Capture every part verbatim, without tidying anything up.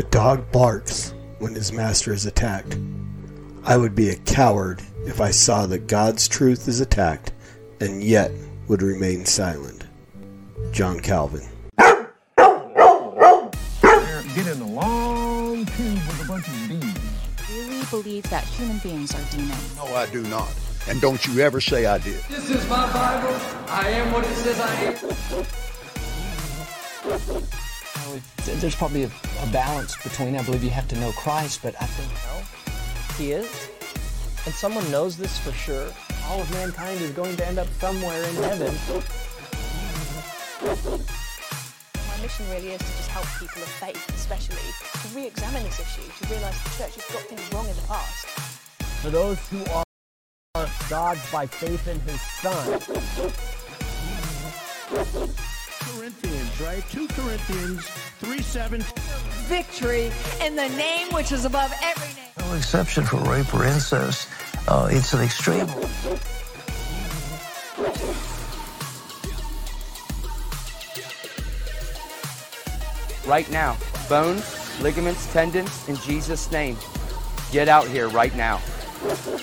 A dog barks when his master is attacked. I would be a coward if I saw that God's truth is attacked and yet would remain silent. John Calvin. Get in a long tube with a bunch of demons. Do you really believe that human beings are demons? No, I do not. And don't you ever say I did. This is my Bible. I am what it says I am. I would, there's probably a, a balance between, I believe you have to know Christ, but I think, no, he is. And someone knows this for sure. All of mankind is going to end up somewhere in heaven. My mission really is to just help people of faith, especially, to re-examine this issue, to realise the church has got things wrong in the past. For those who are God by faith in his Son. Corinthians, right? two Corinthians three seven. Victory in the name which is above every name. No exception for rape or incest. Uh, it's an extreme. Right now, bones, ligaments, tendons, in Jesus' name, get out here right now. So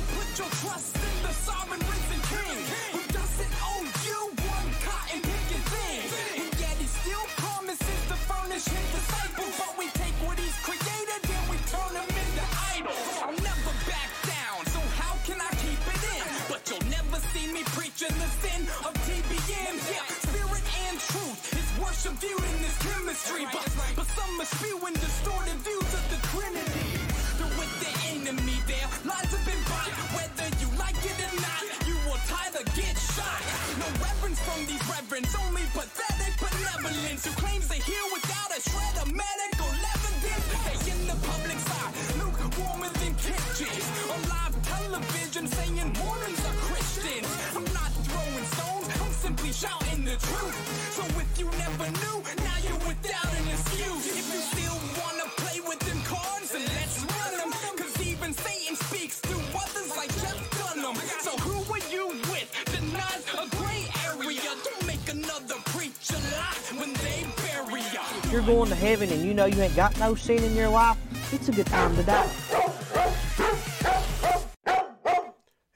put your trust in the sovereign risen King, who doesn't owe you one cotton picking thing, and yet he still promises to furnish his disciples. But we take what he's created, then we turn him into idols. I'll never back down, so how can I keep it in? But you'll never see me preaching the sin of T B M. Yeah. Truth is worship viewed in this chemistry, but, but some are spewing distorted views of the Trinity. They're with the enemy, their lives have been bought. Whether you like it or not, you will either get shot. No reverence from these reverends, only pathetic benevolence who claims they heal without a shred of medical evidence. They in the public eye, lukewarmer than kitchens. On live television saying Mormons are Christians. I'm not throwing stones, I'm simply shouting the truth. So if you never knew, now you're without an excuse. If you still wanna play with them cards, then let's run them. Cause even Satan speaks to others like Jeff Dunham. So who are you with? Denies a gray area. Don't make another preacher lie when they bury ya. If you're going to heaven and you know you ain't got no sin in your life, it's a good time to die.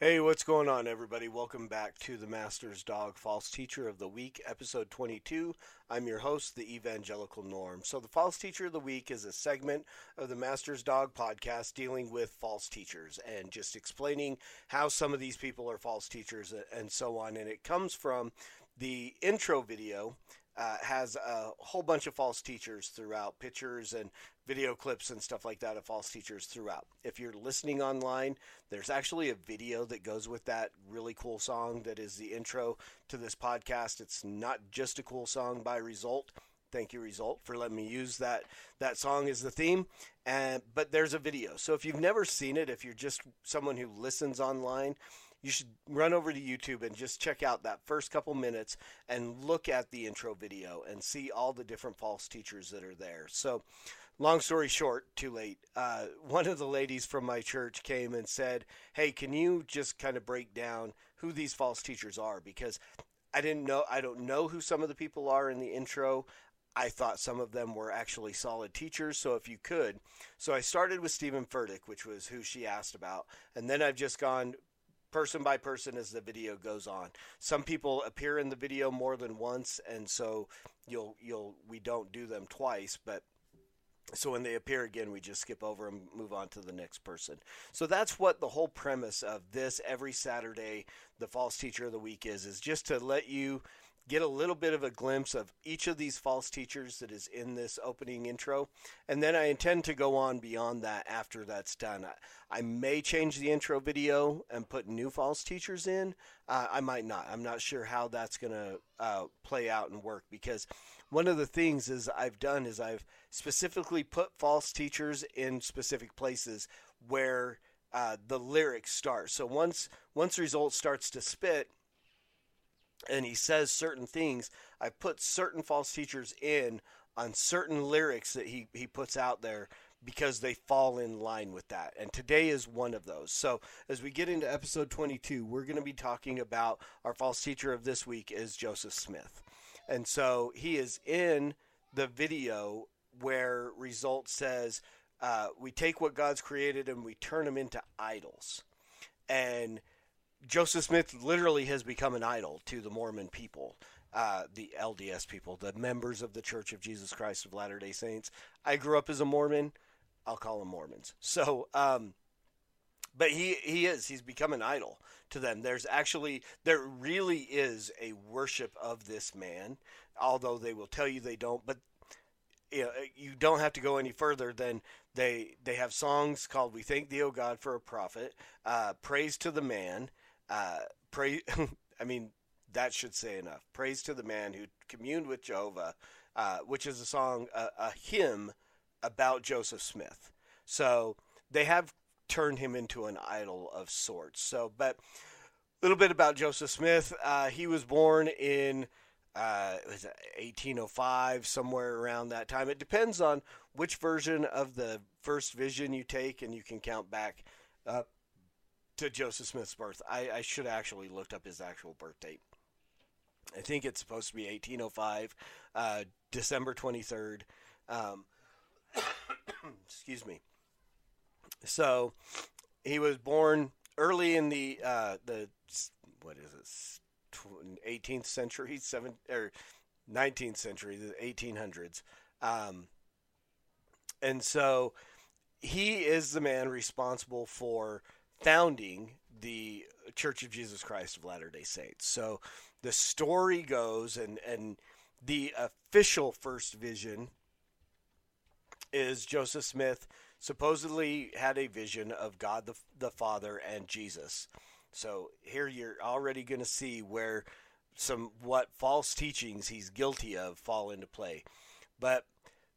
Hey, what's going on, everybody? Welcome back to The Master's Dog, False Teacher of the Week, Episode twenty-two. I'm your host, the Evangelical Norm. So the False Teacher of the Week is a segment of the Master's Dog podcast dealing with false teachers and just explaining how some of these people are false teachers and so on. And it comes from the intro video. Uh, has a whole bunch of false teachers throughout, pictures and video clips and stuff like that of false teachers throughout. If you're listening online, there's actually a video that goes with that really cool song that is the intro to this podcast. It's not just a cool song by Result. Thank you, Result, for letting me use that. That song is the theme, and but there's a video. So if you've never seen it, if you're just someone who listens online, you should run over to YouTube and just check out that first couple minutes and look at the intro video and see all the different false teachers that are there. So long story short, too late. Uh, one of the ladies from my church came and said, hey, can you just kind of break down who these false teachers are? Because I didn't know, I don't know who some of the people are in the intro. I thought some of them were actually solid teachers, so if you could. So I started with Stephen Furtick, which was who she asked about. And then I've just gone person by person as the video goes on. Some people appear in the video more than once, and so you'll you'll we don't do them twice, but so when they appear again, we just skip over and move on to the next person. So that's what the whole premise of this every Saturday, the False Teacher of the Week is, is just to let you get a little bit of a glimpse of each of these false teachers that is in this opening intro. And then I intend to go on beyond that after that's done. I, I may change the intro video and put new false teachers in. Uh, I might not. I'm not sure how that's going to uh, play out and work, because one of the things is I've done is I've specifically put false teachers in specific places where uh, the lyrics start. So once, once Result starts to spit, and he says certain things, I put certain false teachers in on certain lyrics that he, he puts out there because they fall in line with that. And today is one of those. So as we get into episode twenty-two, we're going to be talking about our false teacher of this week is Joseph Smith. And so he is in the video where Result says, uh, we take what God's created and we turn them into idols. And Joseph Smith literally has become an idol to the Mormon people, uh, the L D S people, the members of the Church of Jesus Christ of Latter Day Saints. I grew up as a Mormon. I'll call them Mormons. So, um, but he, he is, he's become an idol to them. There's actually, there really is a worship of this man, although they will tell you they don't, but you know, you don't have to go any further than they, they have songs called, We Thank Thee, O God, for a Prophet, uh, Praise to the Man, uh, pray. I mean, that should say enough. Praise to the Man Who Communed with Jehovah, uh, which is a song, a, a hymn about Joseph Smith. So they have turned him into an idol of sorts. So, but a little bit about Joseph Smith. Uh, he was born in uh, it was eighteen oh five, somewhere around that time. It depends on which version of the first vision you take, and you can count back uh, to Joseph Smith's birth. I, I should have actually looked up his actual birth date. I think it's supposed to be eighteen oh five, uh, December twenty-third. Um, excuse me. So he was born early in the uh, the what is it, eighteenth century, seven or nineteenth century, the eighteen hundreds, um, and so he is the man responsible for founding the Church of Jesus Christ of Latter-day Saints. So the story goes, and and the official first vision is Joseph Smith supposedly had a vision of God the, the Father and Jesus. So here you're already going to see where some what false teachings he's guilty of fall into play. But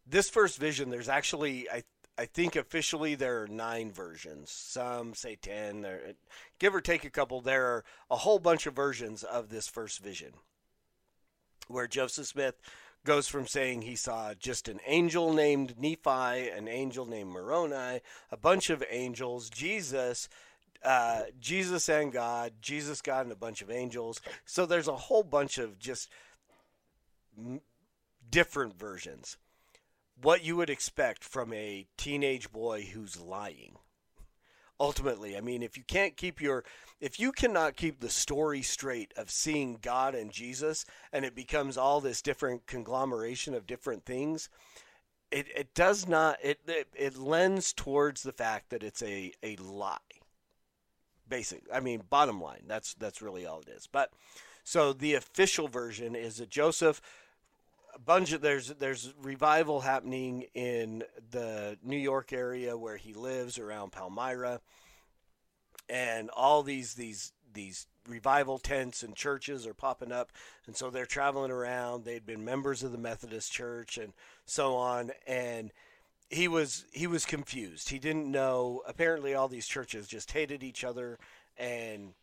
this first vision, there's actually, I I think officially there are nine versions. Some say ten, or give or take a couple. There are a whole bunch of versions of this first vision where Joseph Smith goes from saying he saw just an angel named Nephi, an angel named Moroni, a bunch of angels, Jesus, uh, Jesus and God, Jesus, God, and a bunch of angels. So there's a whole bunch of just m- different versions. What you would expect from a teenage boy who's lying. Ultimately, I mean, if you can't keep your, if you cannot keep the story straight of seeing God and Jesus, and it becomes all this different conglomeration of different things, it, it does not, it, it it lends towards the fact that it's a, a lie. Basic, I mean, bottom line, that's, that's really all it is. But so the official version is that Joseph, a bunch of, there's, there's revival happening in the New York area where he lives around Palmyra, and all these, these, these revival tents and churches are popping up. And so they're traveling around. They'd been members of the Methodist Church and so on. And he was, he was confused. He didn't know. Apparently all these churches just hated each other. And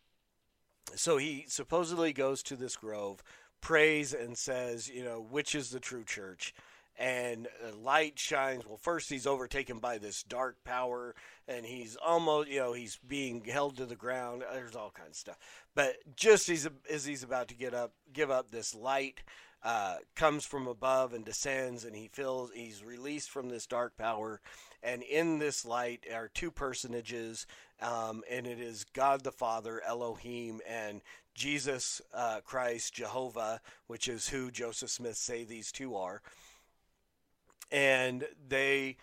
so he supposedly goes to this grove, prays, and says, you know, which is the true church? And light shines. Well, first he's overtaken by this dark power, and he's almost, you know, he's being held to the ground. There's all kinds of stuff. But just as, as he's about to get up, give up, this light uh, comes from above and descends, and he feels he's released from this dark power. And in this light are two personages, um, and it is God the Father, Elohim, and Jesus uh, Christ, Jehovah, which is who Joseph Smith say these two are. And they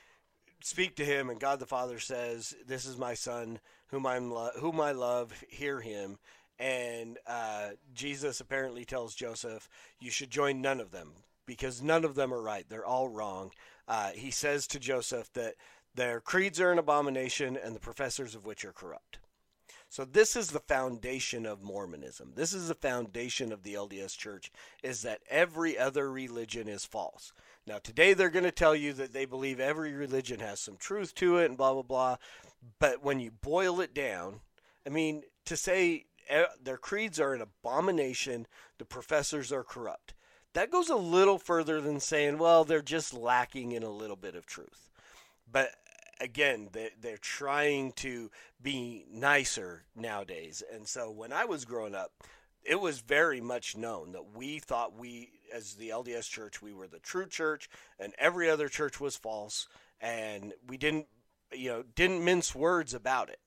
speak to him, and God the Father says, "This is my son, whom I'm lo- whom I love. Hear him." And uh, Jesus apparently tells Joseph, "You should join none of them, because none of them are right. They're all wrong." Uh, he says to Joseph that their creeds are an abomination, and the professors of which are corrupt. So this is the foundation of Mormonism. This is the foundation of the L D S Church, is that every other religion is false. Now, today they're going to tell you that they believe every religion has some truth to it and blah, blah, blah. But when you boil it down, I mean, to say their creeds are an abomination, the professors are corrupt, that goes a little further than saying, well, they're just lacking in a little bit of truth. But again, they're trying to be nicer nowadays. And so when I was growing up, it was very much known that we thought we, as the L D S church, we were the true church, and every other church was false, and we didn't, you know, didn't mince words about it.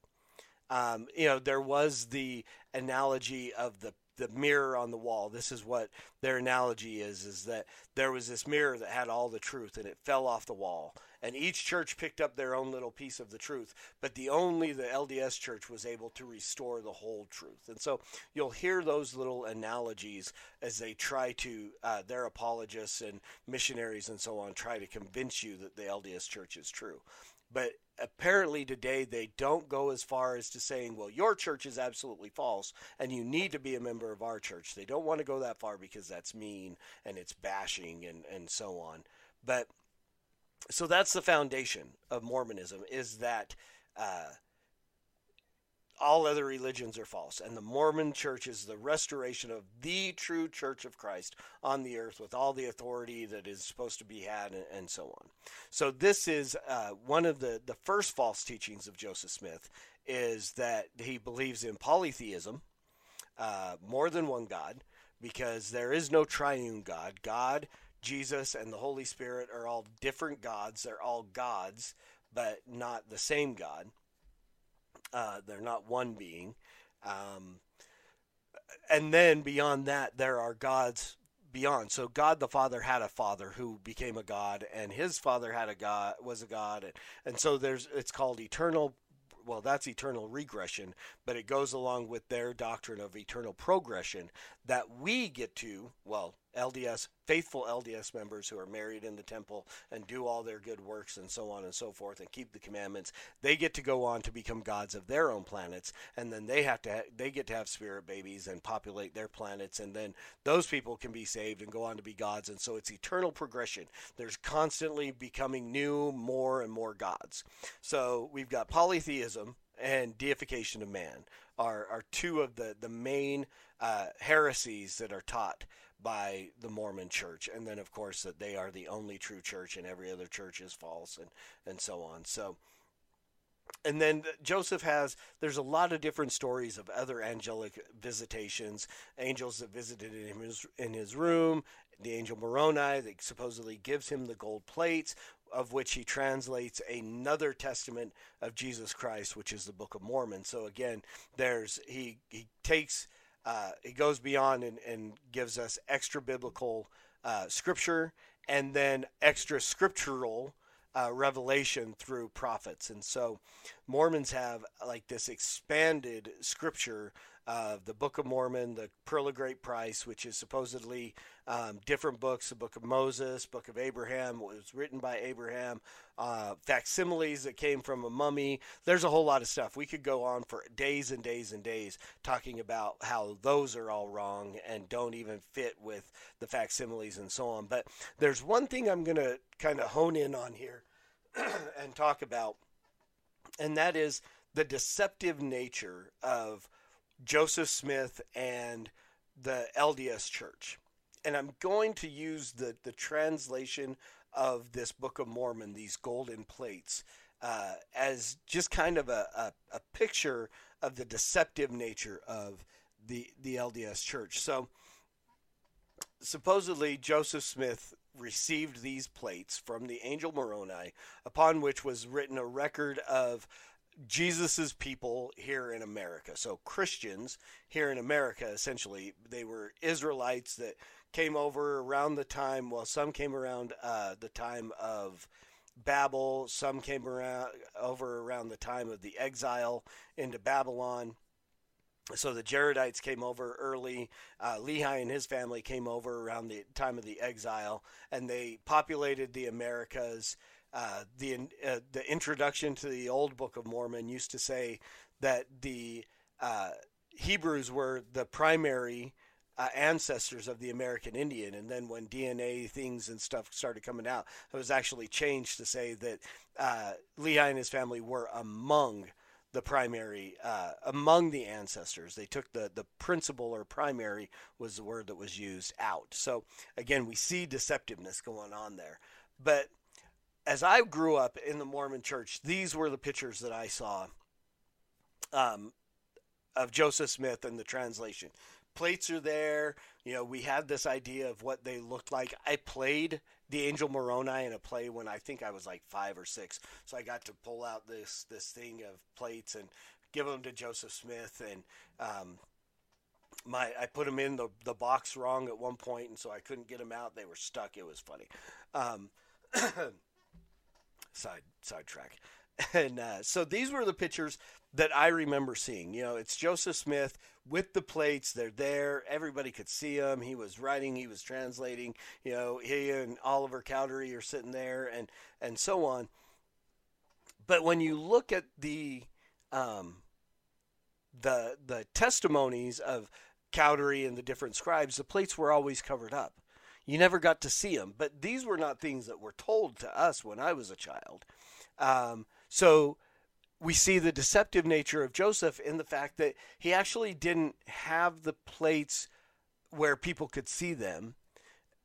Um, you know, there was the analogy of the the mirror on the wall. This is what their analogy is, is that there was this mirror that had all the truth, and it fell off the wall. And each church picked up their own little piece of the truth, but the only the L D S church was able to restore the whole truth. And so you'll hear those little analogies as they try to, uh, their apologists and missionaries and so on, try to convince you that the L D S church is true. But apparently today they don't go as far as to saying, well, your church is absolutely false and you need to be a member of our church. They don't want to go that far because that's mean and it's bashing and, and so on. But so that's the foundation of Mormonism, is that uh, all other religions are false. And the Mormon church is the restoration of the true church of Christ on the earth with all the authority that is supposed to be had, and, and so on. So this is uh, one of the, the first false teachings of Joseph Smith, is that he believes in polytheism, uh, more than one God, because there is no triune God. God, Jesus, and the Holy Spirit are all different gods. They're all gods, but not the same God. Uh, they're not one being. Um, and then beyond that, there are gods beyond. So God the Father had a father who became a god, and his father had a god, was a god, and, and so there's it's called eternal. Well, that's eternal regression, but it goes along with their doctrine of eternal progression that we get to, well, L D S, faithful L D S members who are married in the temple and do all their good works and so on and so forth and keep the commandments, they get to go on to become gods of their own planets, and then they have to ha- they get to have spirit babies and populate their planets, and then those people can be saved and go on to be gods. And so it's eternal progression. There's constantly becoming new, more and more gods. So we've got polytheism and deification of man are, are two of the, the main uh, heresies that are taught by the Mormon church. And then of course that they are the only true church and every other church is false, and, and so on. So, and then Joseph has, there's a lot of different stories of other angelic visitations, angels that visited him in his, in his room, the angel Moroni that supposedly gives him the gold plates, of which he translates another testament of Jesus Christ, which is the Book of Mormon. So again, there's, he, he takes, Uh, it goes beyond and, and gives us extra biblical uh, scripture, and then extra scriptural uh, revelation through prophets. And so Mormons have like this expanded scripture of uh, the Book of Mormon, the Pearl of Great Price, which is supposedly um, different books, the Book of Moses, Book of Abraham, what was written by Abraham, uh, facsimiles that came from a mummy. There's a whole lot of stuff. We could go on for days and days and days talking about how those are all wrong and don't even fit with the facsimiles and so on. But there's one thing I'm going to kind of hone in on here and talk about, and that is the deceptive nature of Joseph Smith and the L D S Church. And I'm going to use the, the translation of this Book of Mormon, these golden plates, uh, as just kind of a, a, a picture of the deceptive nature of the, the L D S Church. So supposedly Joseph Smith received these plates from the angel Moroni, upon which was written a record of Jesus's people here in America. So Christians here in America, essentially, they were Israelites that came over around the time, well, some came around uh, the time of Babel, some came around over around the time of the exile into Babylon. So the Jaredites came over early, uh, Lehi and his family came over around the time of the exile, and they populated the Americas. Uh, the uh, the introduction to the old Book of Mormon used to say that the uh, Hebrews were the primary uh, ancestors of the American Indian, and then when D N A things and stuff started coming out, it was actually changed to say that uh, Lehi and his family were among the primary, uh, among the ancestors. They took the the principal, or primary was the word that was used, out. So again, we see deceptiveness going on there, but as I grew up in the Mormon church, these were the pictures that I saw um, of Joseph Smith and the translation plates are there. You know, we had this idea of what they looked like. I played the angel Moroni in a play when I think I was like five or six. So I got to pull out this, this thing of plates and give them to Joseph Smith. And um, my I put them in the, the box wrong at one point, and so I couldn't get them out. They were stuck. It was funny. Um, side sidetrack. And uh, so these were the pictures that I remember seeing. You know, it's Joseph Smith with the plates. They're there. Everybody could see him. He was writing. He was translating. You know, he and Oliver Cowdery are sitting there, and, and so on. But when you look at the um, the the testimonies of Cowdery and the different scribes, the plates were always covered up. You never got to see them. But these were not things that were told to us when I was a child. Um, so we see the deceptive nature of Joseph in the fact that he actually didn't have the plates where people could see them.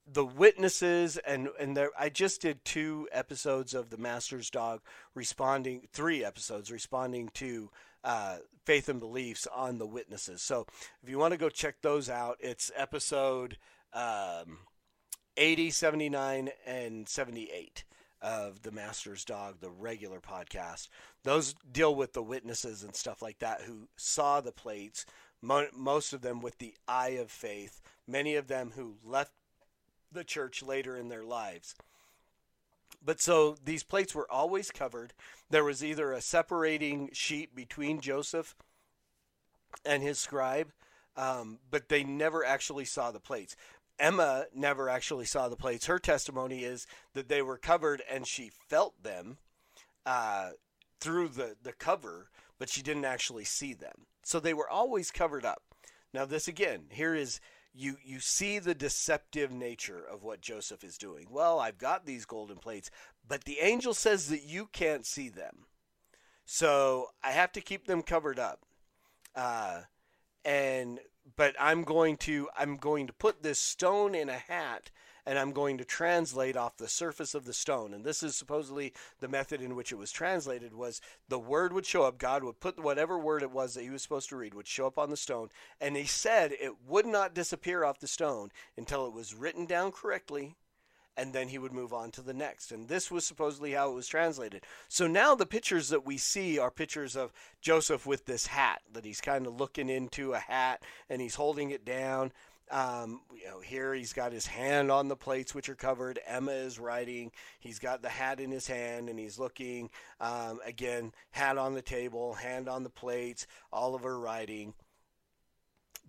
The witnesses and, and there, I just did two episodes of The Master's Dog responding, three episodes responding to, uh, faith and beliefs on the witnesses. So if you want to go check those out, it's episode, um, eighty, seventy-nine, and seventy-eight. Of The Master's Dog, the regular podcast. Those deal with the witnesses and stuff like that who saw the plates, mo- most of them with the eye of faith, many of them who left the church later in their lives. But so these plates were always covered. There was either a separating sheet between Joseph and his scribe, um, but they never actually saw the plates. Emma never actually saw the plates. Her testimony is that they were covered and she felt them uh, through the, the cover, but she didn't actually see them. So they were always covered up. Now this again, here is, you, you see the deceptive nature of what Joseph is doing. Well, I've got these golden plates, but the angel says that you can't see them. So I have to keep them covered up. Uh, and... But I'm going to I'm going to put this stone in a hat, and I'm going to translate off the surface of the stone. And this is supposedly the method in which it was translated, was the word would show up. God would put whatever word it was that he was supposed to read would show up on the stone. And he said it would not disappear off the stone until it was written down correctly. And then he would move on to the next. And this was supposedly how it was translated. So now the pictures that we see are pictures of Joseph with this hat, that he's kind of looking into a hat and he's holding it down. Um, you know, here he's got his hand on the plates, which are covered. Emma is writing. He's got the hat in his hand and he's looking. Um, again, hat on the table, hand on the plates, Oliver writing.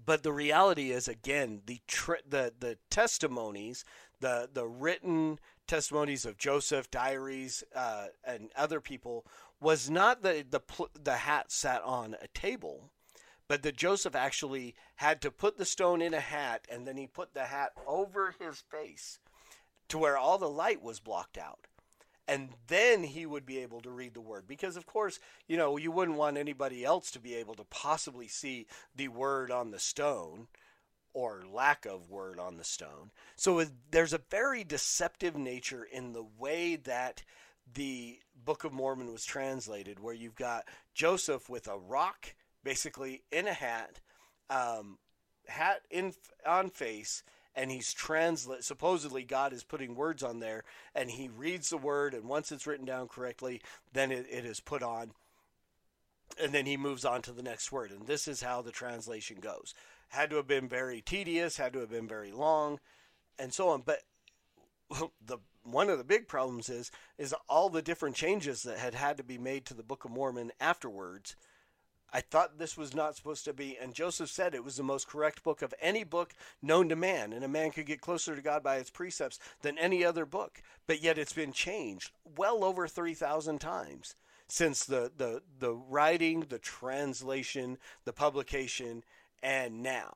But the reality is, again, the tri- the the testimonies, the the written testimonies of Joseph, diaries, uh, and other people, was not that the pl- the hat sat on a table, but that Joseph actually had to put the stone in a hat, and then he put the hat over his face to where all the light was blocked out. And then he would be able to read the word, because, of course, you know, you wouldn't want anybody else to be able to possibly see the word on the stone, or lack of word on the stone. So there's a very deceptive nature in the way that the Book of Mormon was translated, where you've got Joseph with a rock, basically in a hat, um, hat in on face. And he's translate. Supposedly God is putting words on there, and he reads the word. And once it's written down correctly, then it, it is put on. And then he moves on to the next word. And this is how the translation goes. Had to have been very tedious, had to have been very long, and so on. But the one of the big problems is, is all the different changes that had had to be made to the Book of Mormon afterwards. I thought this was not supposed to be, and Joseph said it was the most correct book of any book known to man, and a man could get closer to God by its precepts than any other book. But yet it's been changed well over three thousand times since the, the, the writing, the translation, the publication, and now.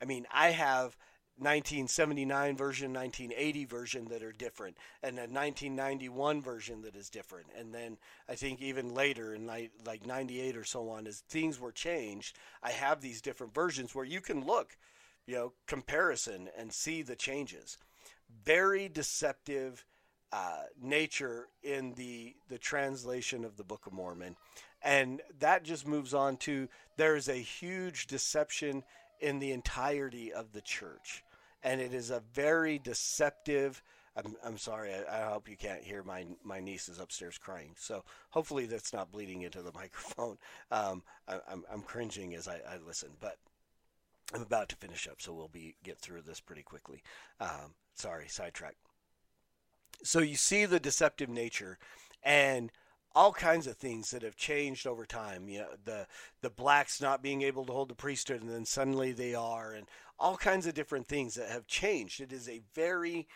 I mean, I have nineteen seventy-nine version, nineteen eighty version that are different, and a nineteen ninety-one version that is different, and then I think even later in like, like ninety-eight or so on, as things were changed, I have these different versions where you can look, you know, comparison and see the changes. Very deceptive uh, nature in the the translation of the Book of Mormon, and that just moves on to, there is a huge deception in the entirety of the church. And it is a very deceptive... I'm, I'm sorry, I, I hope you can't hear. My my niece is upstairs crying. So hopefully that's not bleeding into the microphone. Um, I, I'm, I'm cringing as I, I listen. But I'm about to finish up, so we'll be get through this pretty quickly. Um, sorry, sidetrack. So you see the deceptive nature and all kinds of things that have changed over time. You know, the the blacks not being able to hold the priesthood, and then suddenly they are, and all kinds of different things that have changed. It is a very,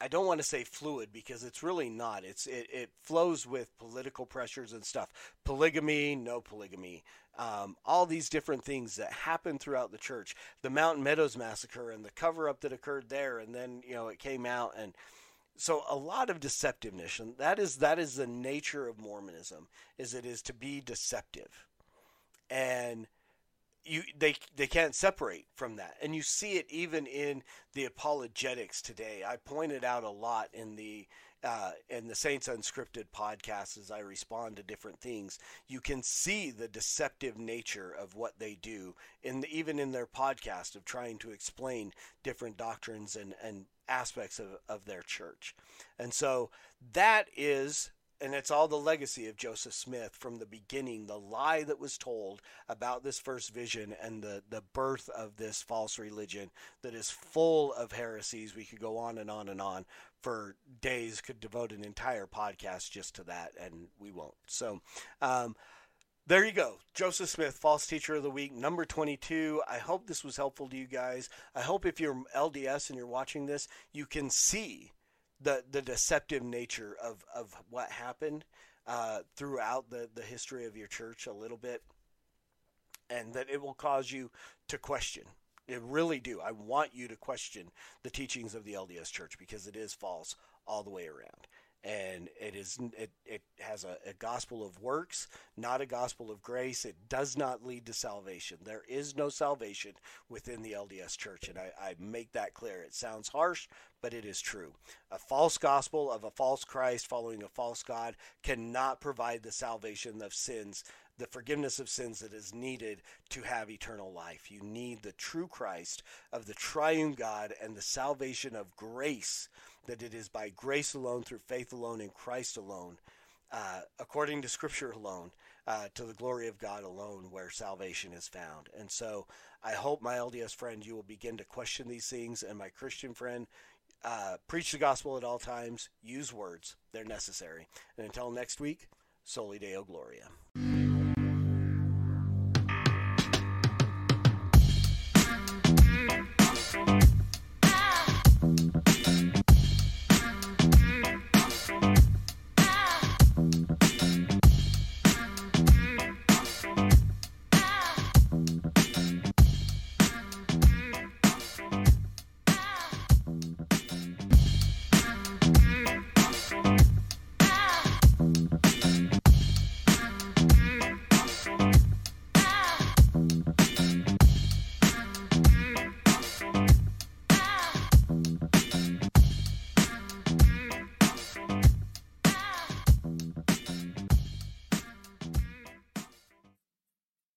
I don't want to say fluid, because it's really not. It's it, it flows with political pressures and stuff. Polygamy, no polygamy. Um, all these different things that happen throughout the church. The Mountain Meadows Massacre and the cover-up that occurred there, and then, you know, it came out. And so a lot of deceptiveness, and that is that is the nature of Mormonism, is it is to be deceptive. And you they they can't separate from that. And you see it even in the apologetics today. I pointed out a lot in the uh, in the Saints Unscripted podcast as I respond to different things. You can see the deceptive nature of what they do, in the, even in their podcast, of trying to explain different doctrines and, and aspects of, of their church. And so that is... And it's all the legacy of Joseph Smith from the beginning, the lie that was told about this first vision and the, the birth of this false religion that is full of heresies. We could go on and on and on for days, could devote an entire podcast just to that, and we won't. So um, there you go. Joseph Smith, False Teacher of the Week, number twenty-two. I hope this was helpful to you guys. I hope if you're L D S and you're watching this, you can see the the deceptive nature of, of what happened uh, throughout the, the history of your church a little bit, and that it will cause you to question. It really do. I want you to question the teachings of the L D S church, because it is false all the way around. And it is it, it has a, a gospel of works, not a gospel of grace. It does not lead to salvation. There is no salvation within the L D S church, and I, I make that clear. It sounds harsh, but it is true. A false gospel of a false Christ following a false God cannot provide the salvation of sins, the forgiveness of sins that is needed to have eternal life. You need the true Christ of the triune God and the salvation of grace, that it is by grace alone, through faith alone, in Christ alone, uh, according to Scripture alone, uh, to the glory of God alone, where salvation is found. And so I hope, my L D S friend, you will begin to question these things. And my Christian friend, uh, preach the gospel at all times. Use words. They're necessary. And until next week, Soli Deo Gloria.